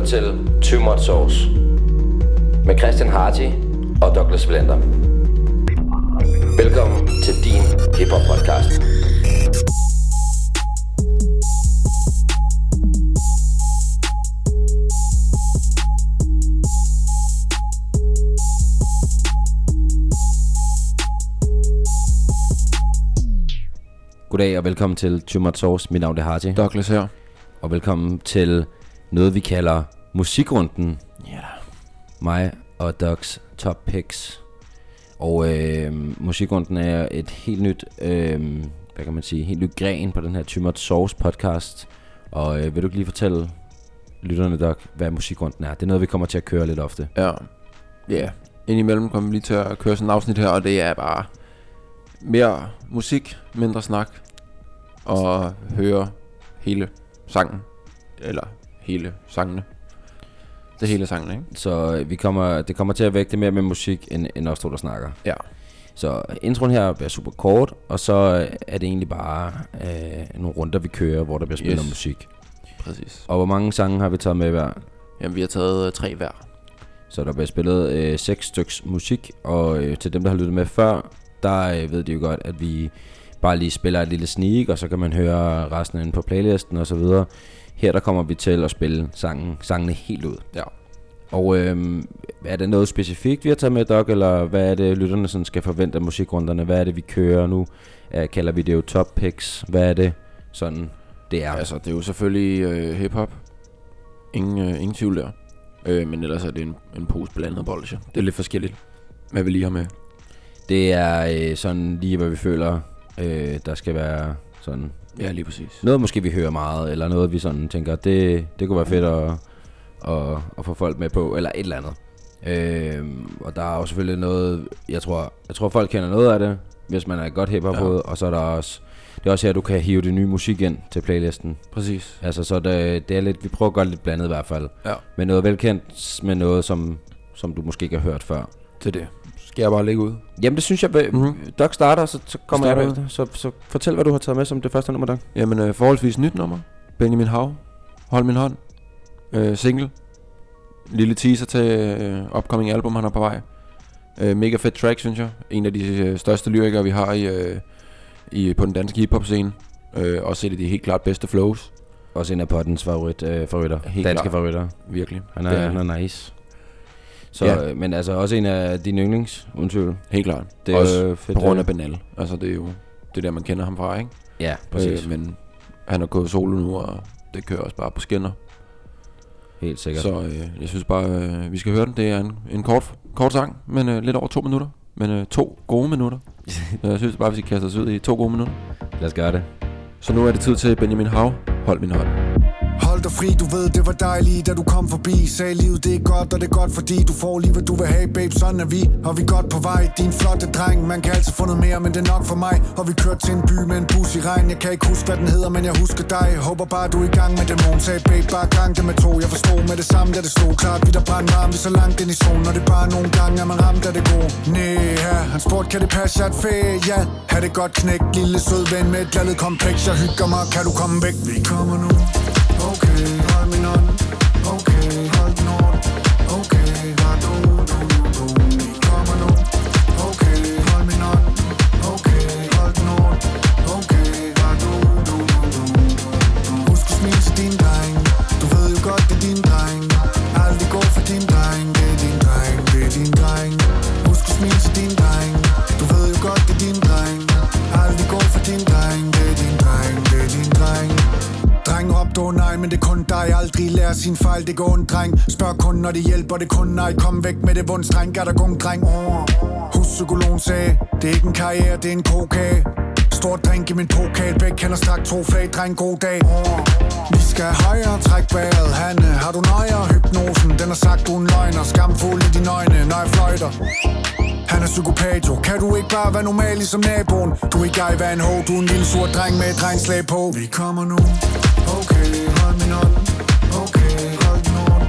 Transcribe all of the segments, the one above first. lytter til Too Much Sauce med Christian Hartig og Douglas Blender. Velkommen til din hiphop podcast. Goddag og velkommen til Too Much Sauce. Mit navn er Hartig. Douglas her. Og velkommen til noget vi kalder Musikrunden. Ja yeah. Mig og Dogs Top Picks. Og Musikrunden er et helt nyt, hvad kan man sige, helt nyt gren på den her Too Much Sauce podcast. Og vil du lige fortælle lytterne, Doug, hvad Musikrunden er? Det er noget vi kommer til at køre lidt ofte. Ja. Ja. Indimellem kommer vi lige til at køre sådan en afsnit her, og det er bare mere musik, mindre snak, og høre hele sangen, eller hele sangene. Det hele sangen, ikke? Så det kommer til at vægte mere med musik, end os to, der snakker. Ja. Så introen her bliver super kort, og så er det egentlig bare nogle runder, vi kører, hvor der bliver spillet musik. Præcis. Og hvor mange sange har vi taget med hver? Jamen, vi har taget 3 hver. Så der bliver spillet 6 styks musik, og til dem, der har lyttet med før, der ved de jo godt, at vi bare lige spiller et lille sneak, og så kan man høre resten af den på playlisten og så videre. Her der kommer vi til at spille sangene helt ud. Ja. Og er det noget specifikt vi har taget med, Doc, eller hvad er det lytterne sådan skal forvente af musikrunderne? Hvad er det vi kører nu? Kalder vi det jo top picks. Hvad er det sådan det er? Altså det er jo selvfølgelig hiphop. Ingen tvivl der. Men ellers er det en pose blandet bolsje. Det er lidt forskelligt, hvad vi lige har med. Det er sådan lige hvad vi føler der skal være sådan. Ja, lige præcis. Noget måske vi hører meget, eller noget vi sådan tænker det kunne være fedt at få folk med på, eller et eller andet. Og der er også selvfølgelig noget, jeg tror folk kender noget af det, hvis man er godt hiphop på. Ja. Og så er der også, det er også her du kan hive det nye musik ind til playlisten. Præcis. Altså så det er lidt, vi prøver godt lidt blandet i hvert fald. Ja. Men noget velkendt med noget som du måske ikke har hørt før. Til det. Skal jeg bare lægge ud? Jamen det synes jeg. Doug starter, så kommer jeg bagefter. Så fortæl hvad du har taget med som det første nummer, Doug. Jamen forholdsvis nyt nummer, Benjamin Hav, Hold min hånd, single, lille teaser til upcoming album han er på vej. Mega fed track, synes jeg. En af de største lyrikere vi har i på den danske hiphop scene. Også et af de helt klart bedste flows. Også en af pottens favoritter. Danske favoritter. Virkelig. Han er nice. Så, ja. Men altså også en af dine yndlings, uden tvivl. Helt klart. Det er også fedt, på grund af Benal. Altså det er jo det der man kender ham fra, ikke? Ja, præcis. Men han har gået solo nu, og det kører også bare på skinner. Helt sikkert. Så jeg synes bare vi skal høre den. Det er en kort sang, men lidt over 2 minutter. Men 2 gode minutter. Så jeg synes bare vi skal kaste os ud i 2 gode minutter. Lad os gøre det. Så nu er det tid til Benjamin Hav, Hold min hånd. Hold dig fri, du ved det var dejligt, da du kom forbi. Sagde livet det er godt, og det er godt fordi du får lige hvad du vil have, babe, sådan er vi. Og vi er godt på vej, din flotte dreng. Man kan altid få noget mere, men det er nok for mig. Og vi kørte til en by med en bus i regn. Jeg kan ikke huske hvad den hedder, men jeg husker dig. Håber bare du er i gang med det morgen. Sagde babe, bare gang det med 2. Jeg forstod med det samme, da det stod klart. Vi der brændte varme, vi så langt ind i solen. Og det er bare nogle gange, at man ramt af det gode. Næh, han spurgte, kan det passe, jeg er et fæ? Ja, ha' det godt knæk, lille sød ven med et lallet kompleks. Jeg hygger mig, kan du komme væk? Vi kommer nu. Okay, hold min hånd. Okay, hold den hårdt. Okay, hold du. Vi kommer nu. Okay, hold min hånd. Okay, hold den hårdt. Okay, hold du. Husk at smile til din dreng. Du ved jo godt, det er din dreng. Aldrig gå for din dreng. Det er din dreng, det er din dreng. Husk at smile til din dreng. Du ved jo godt, det er din dreng. Aldrig gå for din dreng. Det er din dreng, det er din dreng. Dreng råbte, oh nej, men det er kun dig. Aldrig lærer sin fejl, det går ondt, dreng. Spørg kun, når det hjælper, det kun nej. Kom væk med det vunds, dreng, er der gung, dreng. Huspsykologen sagde, det er ikke en karriere, det er en kokage. Stor drink i min pokal, begge kender strak 2 flag, dreng, god dag. Vi skal højere, træk vejret, Hanne. Har du nøjer? Hypnosen, den har sagt, du er en løgner. Skamfuld i dine øjne, når jeg fløjter. Han er psykopat, jo. Kan du ikke bare være normal ligesom naboen? Du er ikke ej, hvad en ho, du er en lille sur dreng med et drengslag på. Vi kommer nu. Okay, hold min hånd. Okay, hold den hårdt.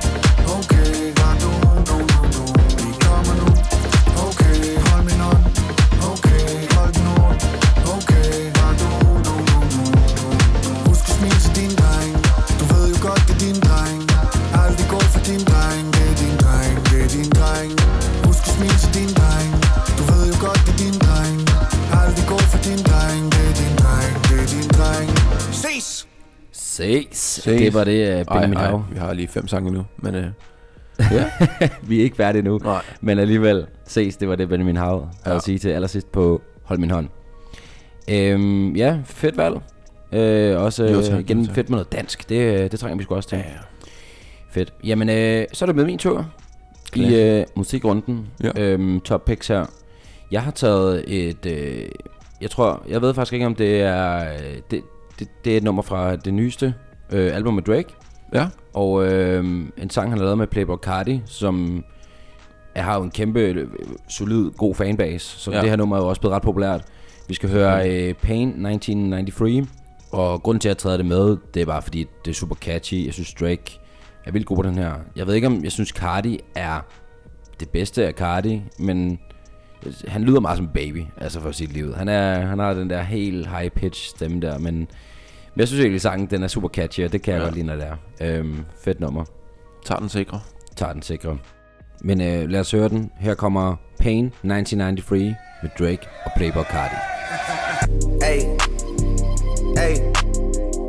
Okay, hold du. Vi kommer nu. Okay, hold min hånd. Okay, hold den hårdt. Okay, hold du. Husk at smile til din dreng. Du ved jo godt, det er din dreng. Aldrig gå Ses. Det var det, Benjamin Hav. Vi har lige 5 sange nu, men ja. Vi er ikke færdige nu, men alligevel ses. Det var det, Benjamin Hav havde at sige til allersidst på Hold Min Hånd. Ja, fedt valg. Også igen fedt med noget dansk. Det trænger vi sgu også til. Ja. Fedt. Jamen, så er det med min tur i musikrunden. Ja. Top picks her. Jeg har taget et... jeg ved faktisk ikke, om det er... Det er et nummer fra det nyeste album med Drake. Ja. Og en sang, han har lavet med Playboi Carti, som har jo en kæmpe, solid, god fanbase. Så det her nummer er jo også blevet ret populært. Vi skal høre Pain 1993. Og grunden til, at jeg træder det med, det er bare fordi, det er super catchy. Jeg synes, Drake er vildt god på den her. Jeg ved ikke, om jeg synes, Carti er det bedste af Carti, men... Han lyder meget som baby, altså for sit liv. Han har den der helt high pitch stemme der, men jeg synes egentlig sangen, den er super catchy, og det kan jeg godt lide, når det er. Fedt nummer. Tager den sikre. Men lad os høre den. Her kommer Pain 1993 med Drake og Playboi Carti. Hey,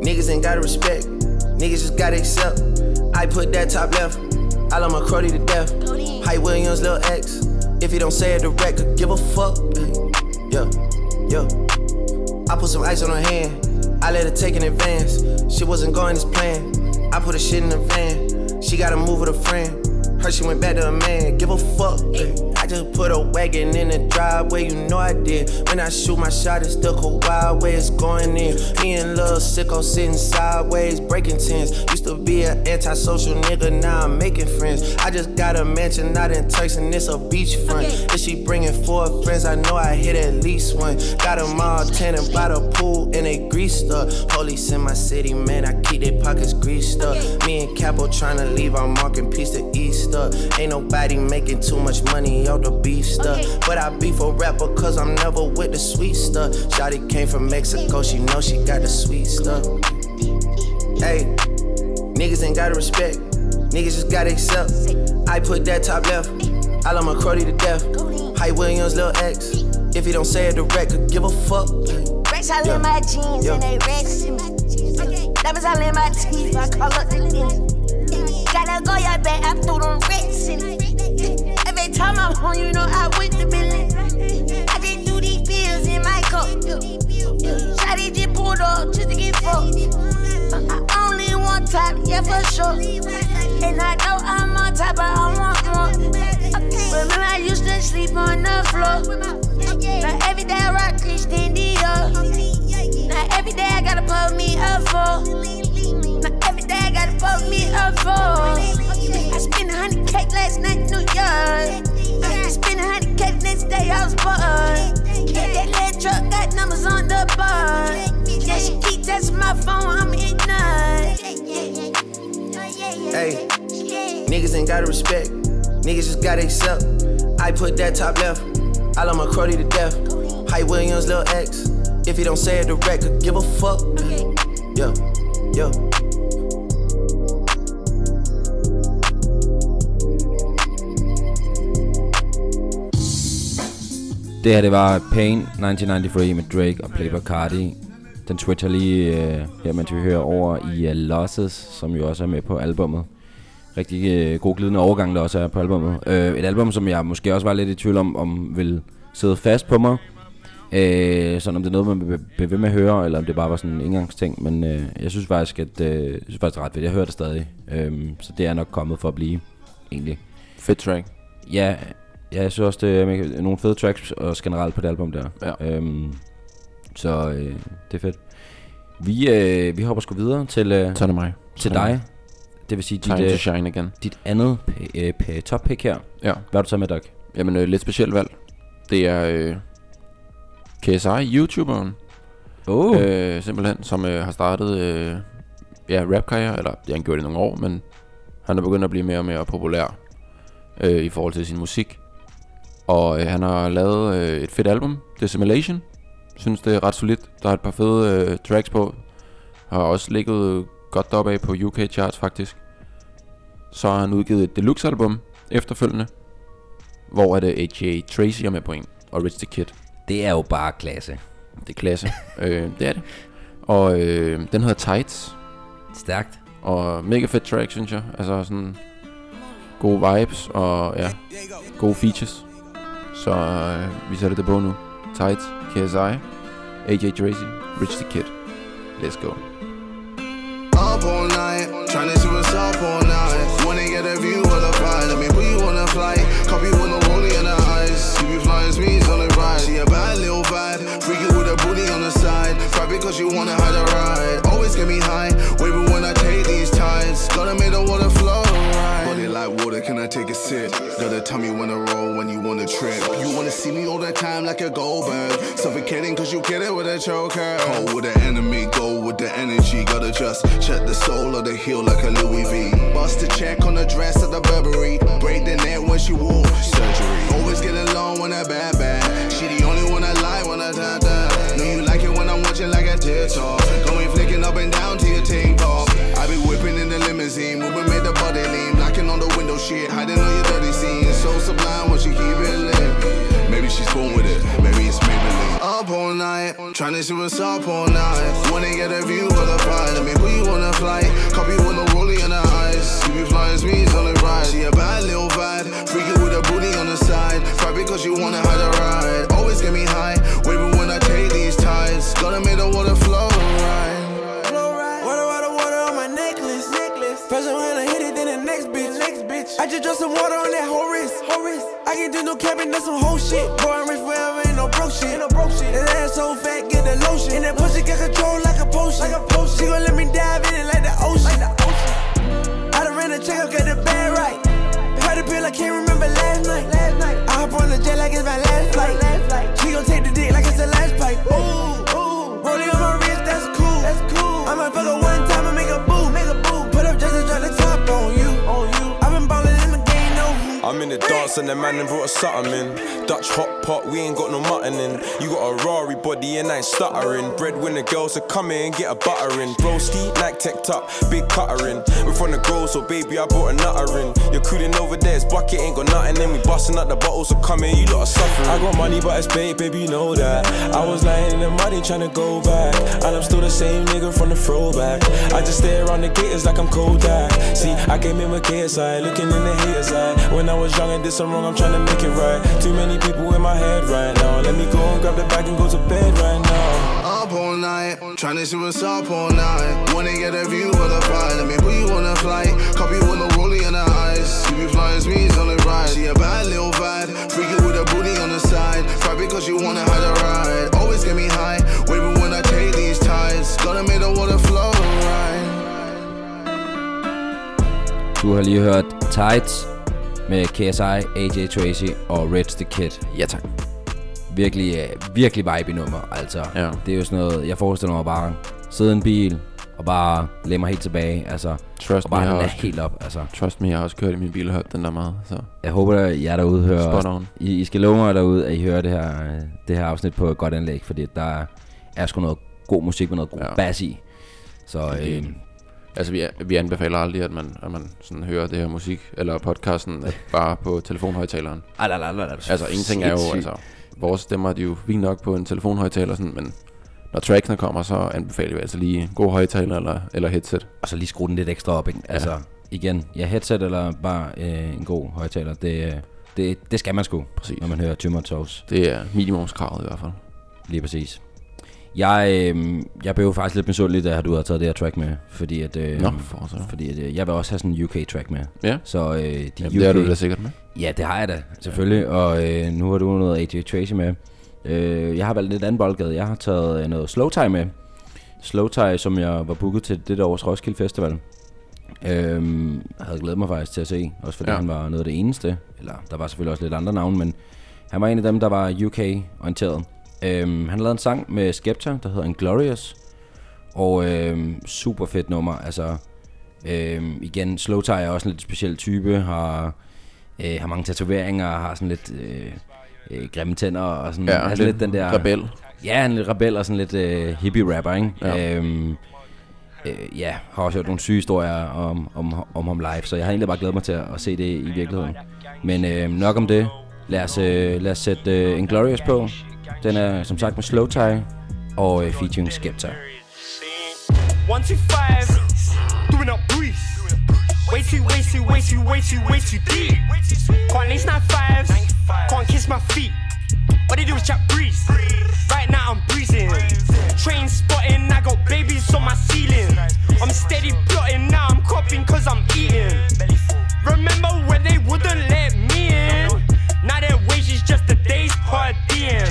niggas ain't gotta respect. Niggas just gotta accept. I put that top left. I love my cruddy to death. Hype Williams, Lil X. If you don't say it direct, could give a fuck. Yeah. I put some ice on her hand. I let her take an advance. She wasn't going as planned. I put her shit in the van. She gotta move with a friend. Her she went back to a man. Give a fuck. I just put a wagon in the driveway. You know I did. When I shoot my shot, it's the Kawhi way it's going in. Me and Lil Sicko sitting sideways, breaking tens. Used to be an antisocial nigga, now I'm making friends. I just got a mansion out in Turks and it's a beachfront. If she bringing 4 friends, I know I hit at least one. Got them all tanning by the pool and they greased up. Police in my city, man, I keep their pockets greased up. Me and Capo trying to leave, I'm marking peace to Easter. Ain't nobody making too much money off the beef stuff. But I beef a rapper cause I'm never with the sweet stuff. Shawty came from Mexico, she know she got the sweet stuff. Hey, niggas ain't gotta respect. Niggas just gotta accept. I put that top left. I love my cruddy to death. Hype Williams, Lil X. If you don't say it direct, could give a fuck. Racks all in my jeans and they racks. Diamonds all in my teeth, I call up the dentist. Gotta go, y'all back, I'm through them racks in. Every time I'm home, you know I with the billion. I just do these bills in my cup. Shawty just pulled up just to get fucked. I only want top, yeah for sure. And I know I'm on top, but I want more. Remember I used to sleep on the floor. Now every day I rock Christian Dior. Now every day I gotta pull me up for. Now every day I gotta pull me up for. I spent 100K last night in New York. I spent 100K the next day I was bored. Yeah, that little truck got numbers on the board. Yeah, she keep testing my phone, I'm in none. Hey, niggas ain't gotta respect. Niggas just gotta accept. I put that top left. I love my cruddy to death. Hype Williams, Lil X. If you don't say it direct, could give a fuck. Yeah. Det her, det var Pain 1993 med Drake og Playboi Carti. Den switcher lige her, mens vi hører over i Losses, som jo også er med på albummet. Rigtig god glidende overgang, der også er på albummet. Et album, som jeg måske også var lidt i tvivl om ville sidde fast på mig. Sådan om det er noget, man bliver ved med at høre, eller om det bare var sådan en engangsting. Men jeg synes faktisk, at det er ret fedt. Jeg hører det stadig. Så det er nok kommet for at blive, egentlig. Fedt track. Ja. Ja, jeg synes også, det er nogle fede tracks og generelt på det album der. Ja. Så det er fedt. Vi hopper sgu videre til til dig. Det vil sige dit andet top pick her. Ja. Hvad har du taget med, Doug? Jamen lidt specielt valg. Det er KSI, YouTuberen. Simpelthen, som har startet rapkarriere. Eller det har han gjort i nogle år, men han er begyndt at blive mere og mere populær i forhold til sin musik. Og han har lavet et fedt album, Dissimulation. Synes det er ret solidt. Der er et par fede tracks på. Har også ligget godt deroppe af på UK charts faktisk. Så har han udgivet et deluxe album efterfølgende, hvor det A.J. Tracy er med på en, og Rich The Kid. Det er jo bare klasse. Det er klasse. Det er det. Og den hedder Tights. Stærkt. Og mega fed track, synes jeg. Altså sådan gode vibes og ja, gode features. Så vi sætter det på nu. Tights, KSI, A.J. Tracy, Rich The Kid. Let's go. Up all night, tryna shoot us up all night. Wanna get a view of the fire, let me put you on a flight. Copy with the rollie and the ice. She be flying smears on the ride. She a bad little bad, freaking with a booty on the side. Cry because you wanna hide a ride. Always get me high, waving when I take these tides. Gotta make the water flow right. Body like water, can I take a sip? Gotta tell me when to roll, when you wanna trip. You wanna see me all that time like a Goldberg. Suffocating cause you get it with a choker. Cold with the enemy, go with the energy. Gotta just check the sole of the heel like a Louis V. Bust a check on the dress of the Burberry. Break the neck when she wore surgery. Always get along when I bad bad. She the only one I like when I da da. Know you like it when I'm watching like a TikTok. Going flicking up and down to your tank top. I be whipping in the limousine, moving made the body lean, blocking on the window shit, hiding on your dirty scene. So sublime when she keep it lit. Maybe she's born with it, maybe it's Maybelline. Up all night, tryna shoot us up all night. Wanna get a view of the fire, let me put you on a flight. Copy with no rollie in her eyes. She be flying smears on the ride. She a bad little vibe, freaking with a booty on the side. Fry because you wanna hide a ride. Always get me high, waving when I take these tides. Gotta make the water flow right. I just dropped some water on that whole wrist. I can do no capping, that's some whole shit. Boy, I'm rich forever, ain't no broke shit. That ass so fat, get the lotion. And that pussy got control like a potion. She gon' let me dive in it like the ocean. I done ran a check, I got the bag right. Heard the pill, I can't remember last night. I hop on the jet like it's my last flight. She gon' take the dick like it's the last pipe. Ooh, rolling on my wrist, that's cool. I might fuck her one time and make a boo. Put up just to drop the top on you. I'm in the dance and the man done brought a something in. Dutch hot pot, we ain't got no mutton in. You got a Rari body and I ain't stuttering. Breadwinner girls, so come in, get a butter in. Broski, Nike tech top, big cutter in. We're from the grove, so baby, I brought a nutter in. You're cooling over there, it's bucket, ain't got nothing in. We busting up the bottles, so come in, you lot are suffering. I got money, but it's bait, baby, you know that. I was lying in the money, trying to go back. And I'm still the same nigga from the throwback. I just stay around the gators like I'm Kodak. See, I came in with KSI, looking in the haters' eye. When I was young and did some wrong, I'm tryna make it right. Too many people in my head right now. Let me go and grab the bag and go to bed right now. Up all night, tryna shoot us up all night. Wanna get a view of the fire, let me put you on a flight. Copy with a rollie in her eyes. She be flying smears on the ride. She a bad little vibe, freaking with a booty on the side. Fry because you wanna hide a ride. Always get me high, waving when I take these tides. Gotta make the water flow right. Du har lige hørt Tights med KSI, A.J. Tracy og Rich The Kid. Ja tak. Virkelig vibe i nummer, altså. Ja. Det er jo sådan noget, jeg forestiller mig bare sidde i en bil og bare lægge mig helt tilbage, altså. Trust og bare lade helt op, altså. Trust me, jeg har også kørt i min bil og hørt den der meget, så. Jeg håber, at jer derude hører. I skal love mig derude, at I hører det her afsnit på et godt anlæg, fordi der er sgu noget god musik med noget god bass i. Så altså vi anbefaler aldrig at man sådan hører det her musik eller podcasten bare på telefonhøjtaleren. Altså ingenting er jo altså vores stemmer, de er jo fint nok på en telefonhøjtaler sådan, men når tracksene kommer, så anbefaler vi altså lige god højtaler eller headset. Og så lige skrue den lidt ekstra op, ikke? Altså igen, headset eller bare en god højtaler. Det skal man sgu, præcis, når man hører Too Much Sauce. Det er minimumskravet i hvert fald. Lige præcis. Jeg blev faktisk lidt misundelig, da du har taget det her track med, fordi at jeg vil også have sådan en UK track med. Ja. Så UK, det har du da sikkert med. Ja, det har jeg da selvfølgelig. Og nu har du noget A.J. Tracy med. Jeg har valgt lidt anden boldgade. Jeg har taget noget Slowthai med. Slowthai, som jeg var booket til det der års Roskilde Festival. Jeg havde glædet mig faktisk til at se, også fordi han var noget af det eneste. Eller der var selvfølgelig også lidt andre navne, men han var en af dem, der var UK-orienteret. Han lavede en sang med Skepta, der hedder Inglorious. Og super fedt nummer. Altså igen, Slowthai er også en lidt speciel type. Har mange tatoveringer. Har sådan lidt grimme tænder og sådan, ja, lidt den der rebel. Ja, en lidt rebel og sådan lidt hippie rapper, ikke? Ja. Har også hørt nogle syge historier om ham live. Så jeg har egentlig bare glædet mig til at se det i virkeligheden. Men nok om det. Lad os sætte Inglorious på. Den er som sagt med Slowthai og featuring Skepta. 125. Doing up breeze. Way too deep. Can't lace 95s. Can't kiss my feet. All they do is chat breeze. Right now I'm breezing. Train spotting, I got babies on my ceiling. I'm steady plotting, now I'm copying cause I'm eating. Remember when they wouldn't let me in? Now their wages just a day's per diem.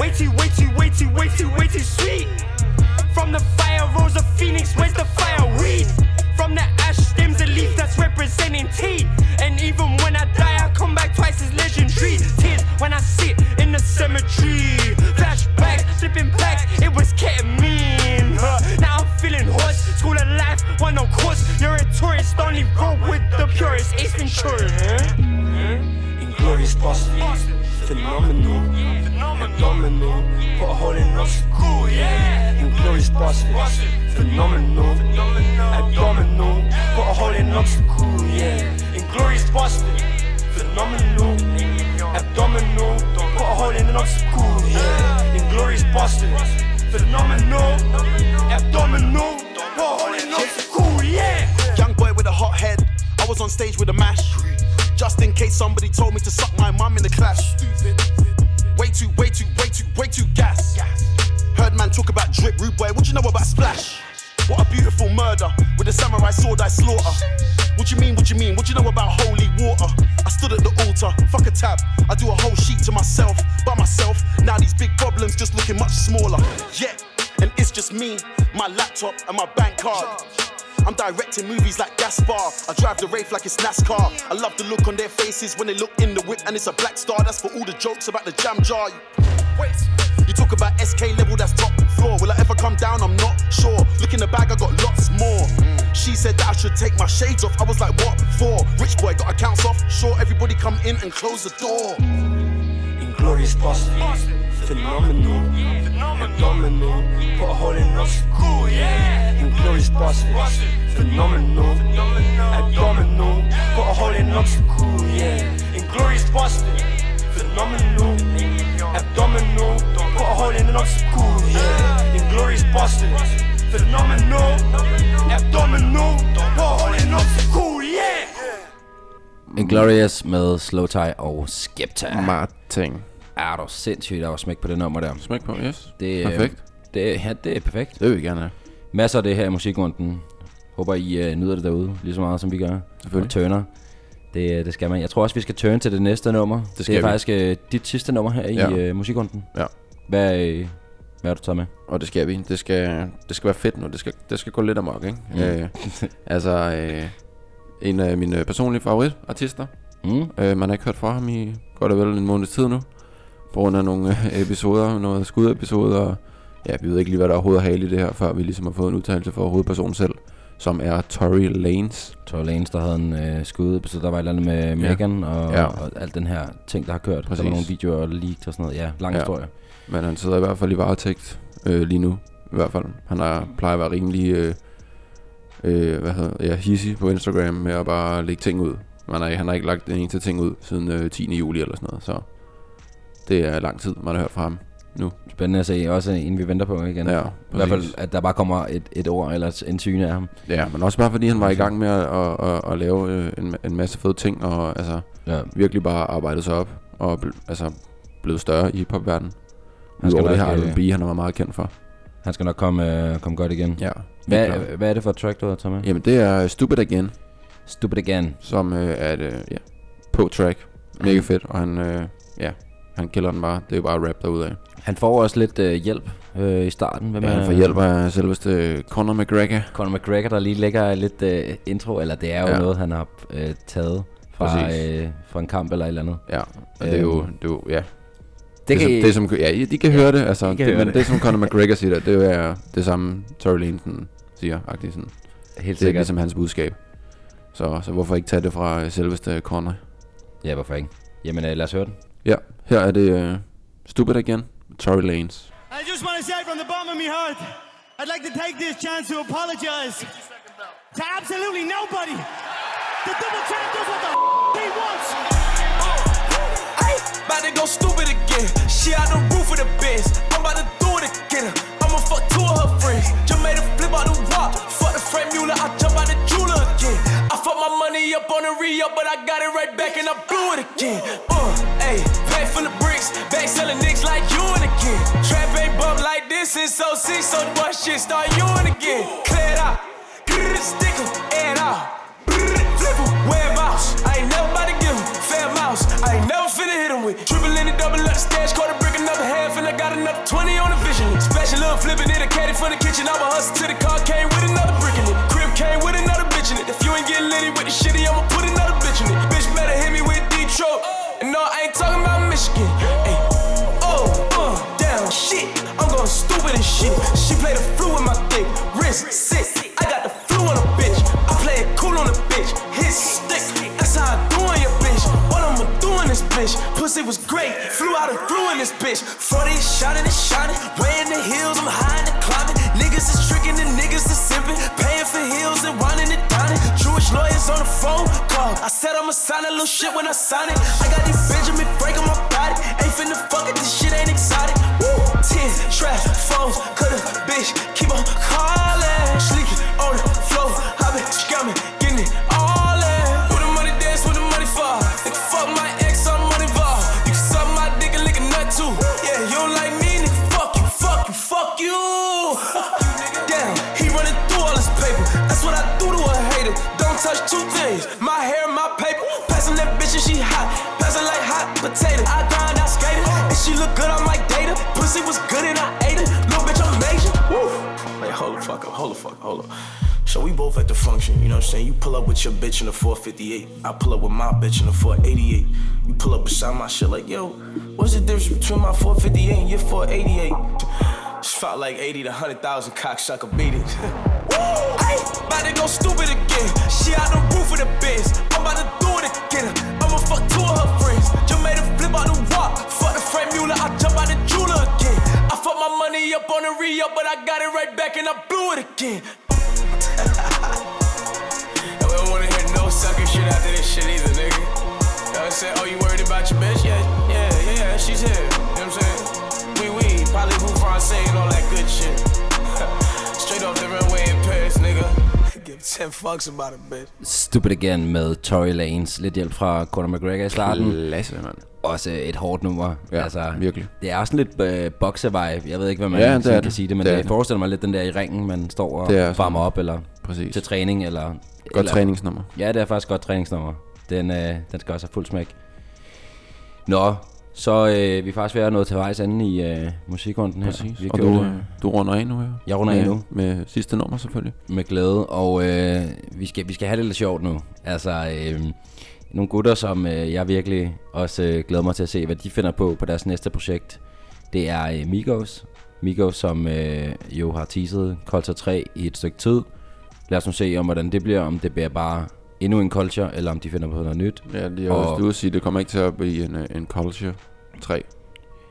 Way too sweet. From the fire rose a phoenix, where's the fire weed? From the ash stems a leaf that's representing tea. And even when I die, I come back twice as legendary. Tears when I sit in the cemetery. Flashbacks, slipping back, it was ketamine. Now I'm feeling hoarse, school of life, one on course. You're a tourist, only roll with the purest. Ace Ventura, Inglorious Bastards. Phenomenal, put a hole in us, cool, yeah. Inglorious Bastards, phenomenal, abdominal, put a hole in us, cool, yeah. Inglorious Bastards, phenomenal, abdominal, put a hole in us, cool, yeah. Inglorious Bastards, phenomenal, abdominal, put a hole in us, cool, yeah. Young boy with a hot head, I was on stage with a mash. Just in case somebody told me to suck my mum in the clash. Way too gas. Heard man talk about drip, rude boy, what you know about splash? What a beautiful murder, with a samurai sword I slaughter. What you mean, what you know about holy water? I stood at the altar, fuck a tab, I do a whole sheet to myself, by myself. Now these big problems just looking much smaller. Yeah, and it's just me, my laptop and my bank card. I'm directing movies like Gaspar. I drive the Wraith like it's NASCAR. I love the look on their faces when they look in the whip and it's a black star. That's for all the jokes about the jam jar. You talk about SK level, that's top floor. Will I ever come down? I'm not sure. Look in the bag, I got lots more. She said that I should take my shades off. I was like, what for? Rich boy got accounts off. Sure, everybody come in and close the door. Inglorious Bastards, phenomenal, abdominal, put a hole in us, cool, yeah. Inglorious Bastards, phenomenal, abdominal, put a hole in us, cool, yeah. Inglorious Bastards, phenomenal, abdominal, put a hole in us, cool, yeah. Inglorious Bastards, phenomenal, abdominal, put a hole in us, cool, yeah. Inglorious med Slowthai og Skepta. Martin. Er du sindssygt, der var smæk på det nummer der. Smæk på, yes. Det, perfekt. Det er perfekt. Det vil vi gerne have. Masser af det her i Musikrunden. Håber I nyder det derude, lige så meget som vi gør. Selvfølgelig. Og turner. Det skal man. Jeg tror også, vi skal turne til det næste nummer. Det er faktisk dit sidste nummer her i Musikrunden. Ja. Hvad har du taget med? Og det skal vi. Det skal være fedt nu. Det skal gå lidt amok, ikke? Mm. En af mine personlige favoritartister. Man har ikke hørt fra ham i godt og vel en måneds tid nu. På grund af nogle episoder, nogle skudepisoder. Ja, vi ved ikke lige, hvad der er overhovedet hale i det her, før vi ligesom har fået en udtalelse fra hovedpersonen selv, som er Tory Lanez. Tory Lanez, der havde en skudepisode, der var et eller andet med Megan og alt den her ting, der har kørt. Præcis. Der var nogle videoer leaked og sådan noget. Ja, lang historie. Men han sidder i hvert fald i varetægt lige nu. I hvert fald. Han plejer at være rimelig hissig på Instagram med at bare lægge ting ud. Han har ikke lagt den eneste ting ud siden 10. juli eller sådan noget, så... Det er lang tid, man har hørt fra ham nu. Spændende at se, også inden vi venter på igen. Ja, i hvert fald, at der bare kommer et ord eller en syne af ham. Ja, men også bare fordi han var i gang med at lave en masse fede ting, og altså virkelig bare arbejdede sig op, og blevet større i hiphopverdenen. Udover det her R&B, han var meget kendt for. Han skal nok komme godt igen. Ja. Hvad er det for et track, du har taget med? Jamen, det er Stupid Again. Som er på track. Mega fedt, og han kælder den bare. Det er bare rap derudaf. Han får også lidt hjælp i starten. Han får hjælp af selveste Conor McGregor. Conor McGregor, der lige lægger lidt intro. Eller det er jo noget, han har taget fra en kamp eller et eller andet. Ja, og det er jo ja. De kan høre det, altså. Det som Conor McGregor siger, det er det samme Tory Lanez siger. Agtigt, sådan. Helt sikkert. Det er ligesom hans budskab. Så hvorfor ikke tage det fra selveste Conor? Ja, hvorfor ikke? Jamen lad os høre den. Ja, her er det Stupid Again, Tory Lanez. I just want to say from the bottom of my heart, I'd like to take this chance to apologize to absolutely nobody. The double champ does what the he wants. Hey, about to go stupid again. She out the roof of the biz. I'm about to do it again. I'ma fuck two of her friends. Just made a flip out the wall. up on a re-up, but I got it right back and I blew it again. Ayy, pack full of bricks, back selling niggas like you and a kid. Trap ain't bump like this since 06, so what shit start you and again. Clear it out, stick 'em, air it out, flip 'em, wear 'em out. I ain't never about to give 'em fair mouse, I ain't never finna hit 'em with. Triple in the double up, stash, quarter brick, another half, and I got another 20 on the vision. Special up, flipping it, a caddy from the kitchen, I was hustling till the car came with another brick in it. Crib came with another bitch in it. If you ain't getting litty with the shitty, I'ma put another bitch in it. Bitch better hit me with Detroit, and no, I ain't talking about Michigan. Ay, down, shit, I'm going stupid as shit. She played the flu with my thick wrist, sick, I got the flu on a bitch. I play it cool on a bitch, hit stick, that's how I do on your bitch. What I'ma do in this bitch, pussy was great, flew out and threw in this bitch. 40 shotting and shotting, way in the hills, I'm high in the climbing. Niggas is tricking and niggas is simping, paying for heels and whining and dining. Jewish lawyers on the phone call, I said I'ma sign a little shit when I sign it. I got these Benjamin Frank on my body, ain't finna fuck it, this shit ain't exotic. Woo, 10 trap phones, cut a bitch, keep on calling. Sleeky on the floor, hopping, scamming, getting it all in. With the money dance, with the money fall. Nigga fuck my ex, I'm money ball. You can suck my dick and lick a nut too. Yeah, you don't like me, nigga, fuck you, fuck you, fuck you. Damn, he running through all his paper. That's what I do to a hater. Don't touch two things, my hair and my paper. Passing that bitch and she hot, passing like hot potato. I grind, I skated, and she look good, I might date her. Pussy was good and I ate it. Little bitch, I'm major. Woo. Hold up. So we both at the function, you know what I'm saying? You pull up with your bitch in a 458. I pull up with my bitch in a 488. You pull up beside my shit like, yo, what's the difference between my 458 and your 488? It's about like 80 to 100,000 cocksucker beat it. Whoa, hey, about to go stupid again. She out the roof of the biz. I'm about to do it again. I'ma fuck two of her friends. Just made her flip out the wop. Fuck the Frank Mueller, I jump out the jeweler again. I fuck my money up on the re-up, but I got it right back and I blew it again. And we don't wanna hear no sucking shit after this shit either, nigga. You know what I'm saying? Oh, you worried about your bitch? Yeah, she's here. You know what I'm saying? Oui, probably who Francais and all that good shit. Straight off the runway in Paris, nigga. Give 10 fucks about a bitch. Stupid Again med Tory Lanez. Lidt hjælp fra Conor McGregor i starten. Klasse, mand. Også et hårdt nummer. Ja, altså, virkelig. Det er også sådan lidt bokser-vibe. Jeg ved ikke, hvad man kan sige det, men det forestiller mig lidt den der i ringen, man står og varmer op eller præcis til træning. Eller, træningsnummer. Ja, det er faktisk godt træningsnummer. Den skal også have fuld smæk. Nå, så vi er faktisk ved at nå til vejs anden i musikrunden her. Præcis, og du runder af nu her. Jeg runder af nu. Med sidste nummer selvfølgelig. Med glæde, og vi skal have det lidt sjovt nu. Altså, nogle gutter, som jeg virkelig også glæder mig til at se, hvad de finder på deres næste projekt. Det er Migos. Migos, som jo har teaset Culture 3 i et stykke tid. Lad os nu se, om hvordan det bliver. Om det bliver bare endnu en Culture, eller om de finder på noget nyt. Ja, det er også at sige, det kommer ikke til at blive en Culture 3. Det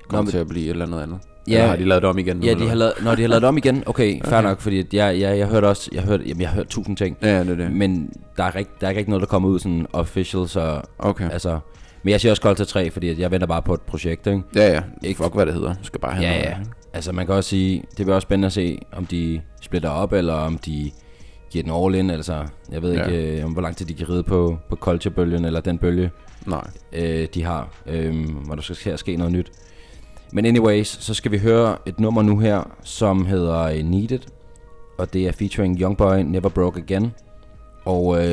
kommer til at blive et eller andet. Ja, eller har de lavet det om igen nu? Ja, de har lavet det om igen. Okay, fair nok, fordi jeg hørte også, jeg hørte 1000 ting. Ja, det. Men der er ikke noget, der kommer ud sådan official, så okay. Altså, men jeg siger også Culture 3, fordi jeg venter bare på et projekt, ikke? Ja. Ikke fuck hvad det hedder. Du skal bare have noget. Ja. Altså man kan også sige, det bliver også spændende at se, om de splitter op eller om de giver den all in, altså. Jeg ved ikke om hvor lang tid de kan ride på culture-bølgen eller den bølge. Nej. De har, hvor der skal ske noget nyt. Men anyways, så skal vi høre et nummer nu her, som hedder Needed, og det er featuring Youngboy Never Broke Again. Og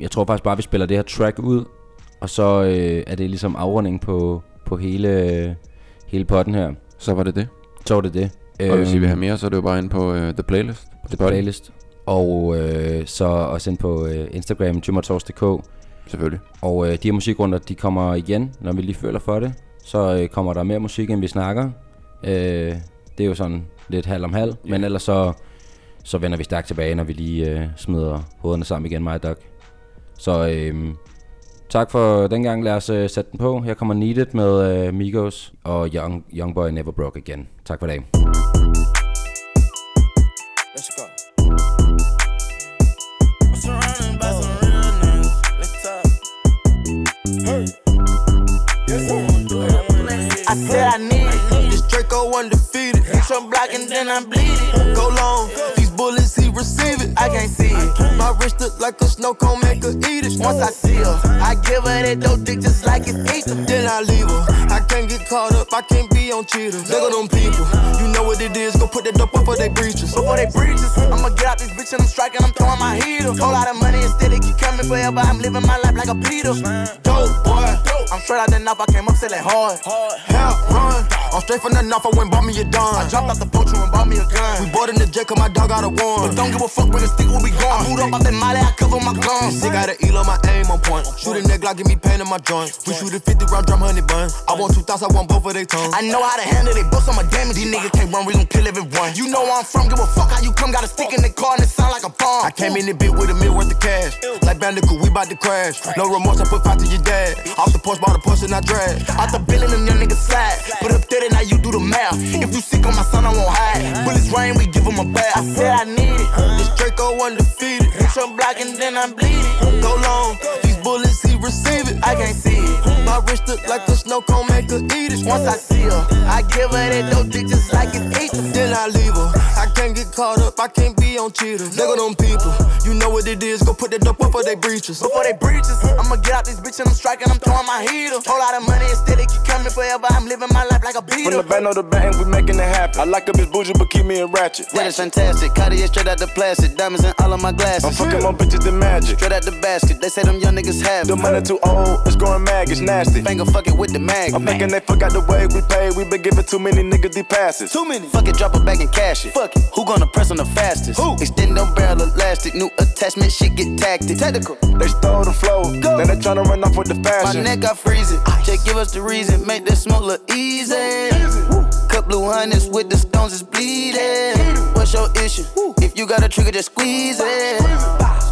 jeg tror faktisk bare, vi spiller det her track ud, og så er det ligesom afrunding på hele potten her. Så var det det? Så var det det. Og hvis I vil have mere, så er det jo bare ind på The Playlist. The Playlist. Og så også ind på Instagram, toomuchsauce.dk. Selvfølgelig. Og de her musikrunder, de kommer igen, når vi lige føler for det. Så kommer der mere musik, end vi snakker. Det er jo sådan lidt halv om halv. Yeah. Men ellers så vender vi stærkt tilbage, når vi lige smider hovederne sammen igen, mig og Doug. Så tak for dengang. Lad os sætte den på. Her kommer Needed med Migos og Youngboy Never Broke Again. Tak for dagen. Let's go. I said I need it. This Draco undefeated. Bitch, I'm blocking, then I'm bleeding. Go long, these bullets, he receive it. I can't see it. My wrist look like a snow cone, make her eat it. Once I see her, I give her that dope dick just like it's Ether. Then I leave her. I can't get caught up, I can't be on cheaters. Look at them people, you know what it is. Go put that dope up for they breaches. Before they breaches, I'ma get out this bitch and I'm striking, I'm throwing my heater. Whole lot of money instead of keep coming forever. I'm living my life like a Peter. Dope boy, I'm straight out the knife, I came up selling hard. Hell run, I'm straight from the knife, I went bought me a dime. I dropped out the poacher and bought me a gun. We bought in the J cause my dog got a warrant. But don't give a fuck when the stick will be gone. I moved up out that molly, I cover my guns. Sick out of Elo, my aim on point. Shooting that Glock, give me pain in my joint. We shoot a 50 round drum, 100 bun. I want 2 thoughts, I want both of they tongues. I know how to handle they books, I'm a damage. These niggas can't run, we gon' kill everyone. You know where I'm from, give a fuck how you come. Got a stick in the car and it sound like a bomb. I came in the bit with a meal worth of cash. Like Bandicoot, we bout to crash. No remorse, I put 5 to your dad. Off the porch, bought a Porsche and I drag. Out the building, them young niggas slide. Put up 30, now you do the math. If you sick on my son, I won't hide. Bullets rain, we give him a bath. I said I need it. This Draco undefeated. Some block and then I'm bleeding. Go long, these bullets, he receive it. I can't see it. My wrist look like the snow cone, make her eat it. Once I see her, I give her that dope dick just like it's Ether. Then I leave her. I can't get caught up, I can't be on cheaters. Look at them people, you know what it is. Go put that dope up for they breaches. Before they breaches, I'ma get out this bitch and I'm striking, I'm throwing my heater. Whole lot of money instead, it keep coming forever. I'm living my life like a beater. From the band on the band, we making it happen. I like a bitch bougie, but keep me in ratchet. That is fantastic, Cartier straight out the plastic. Diamonds in all of my glasses. I'm fucking my bitches in magic. Straight out the basket, they say them young niggas have it. The money too old, it's growing mag, it's nasty. Finger fuck it with the mag. I'm thinking they forgot the way we paid. We been giving too many niggas these passes. Too many. Fuck it, drop it back and cash it. Fuck it, who gonna press on the fastest? Who? Extend them barrel elastic, new attachment, shit get tactic. Tactical. They stole the flow, go. Now they tryna run off with the fashion. My neck got freezing, just give us the reason, make this smoke look easy. Cup blue hundreds with the stones is bleeding. What's your issue? If you got a trigger, just squeeze it.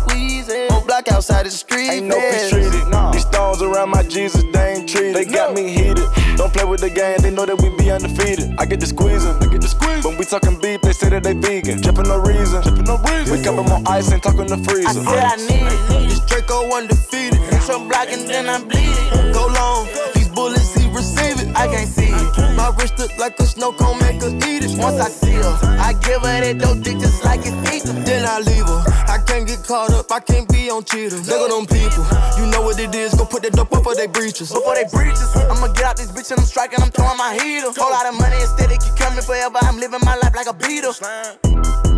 Squeeze it. Whole block outside the street. Ain't no peace treated. No. These stones around my Jesus, they ain't treated. They got me heated. Don't play with the game, they know that we be undefeated. I get the squeezing, I get the squeeze. When we talking beef, they say that they vegan. Drippin' no reason, drippin' no reason. We cuppin' on ice and talkin' the freezer. I said I need it. This Draco undefeated. Hit your block and then I'm bleeding. Go long, these bullets he receive it. I can't see it. My wrist look like a snow cone, make her eat it. Once I see her, I give her that dope dick just like it's Ether. Then I leave her. I can't get caught up, I can't be on cheaters. Look at them people, you know what it is. Go put that dope up for they breaches. Before they breaches, I'ma get out this bitch and I'm striking, I'm throwing my heater. Whole lot of money instead, it keep coming forever. I'm living my life like a beater.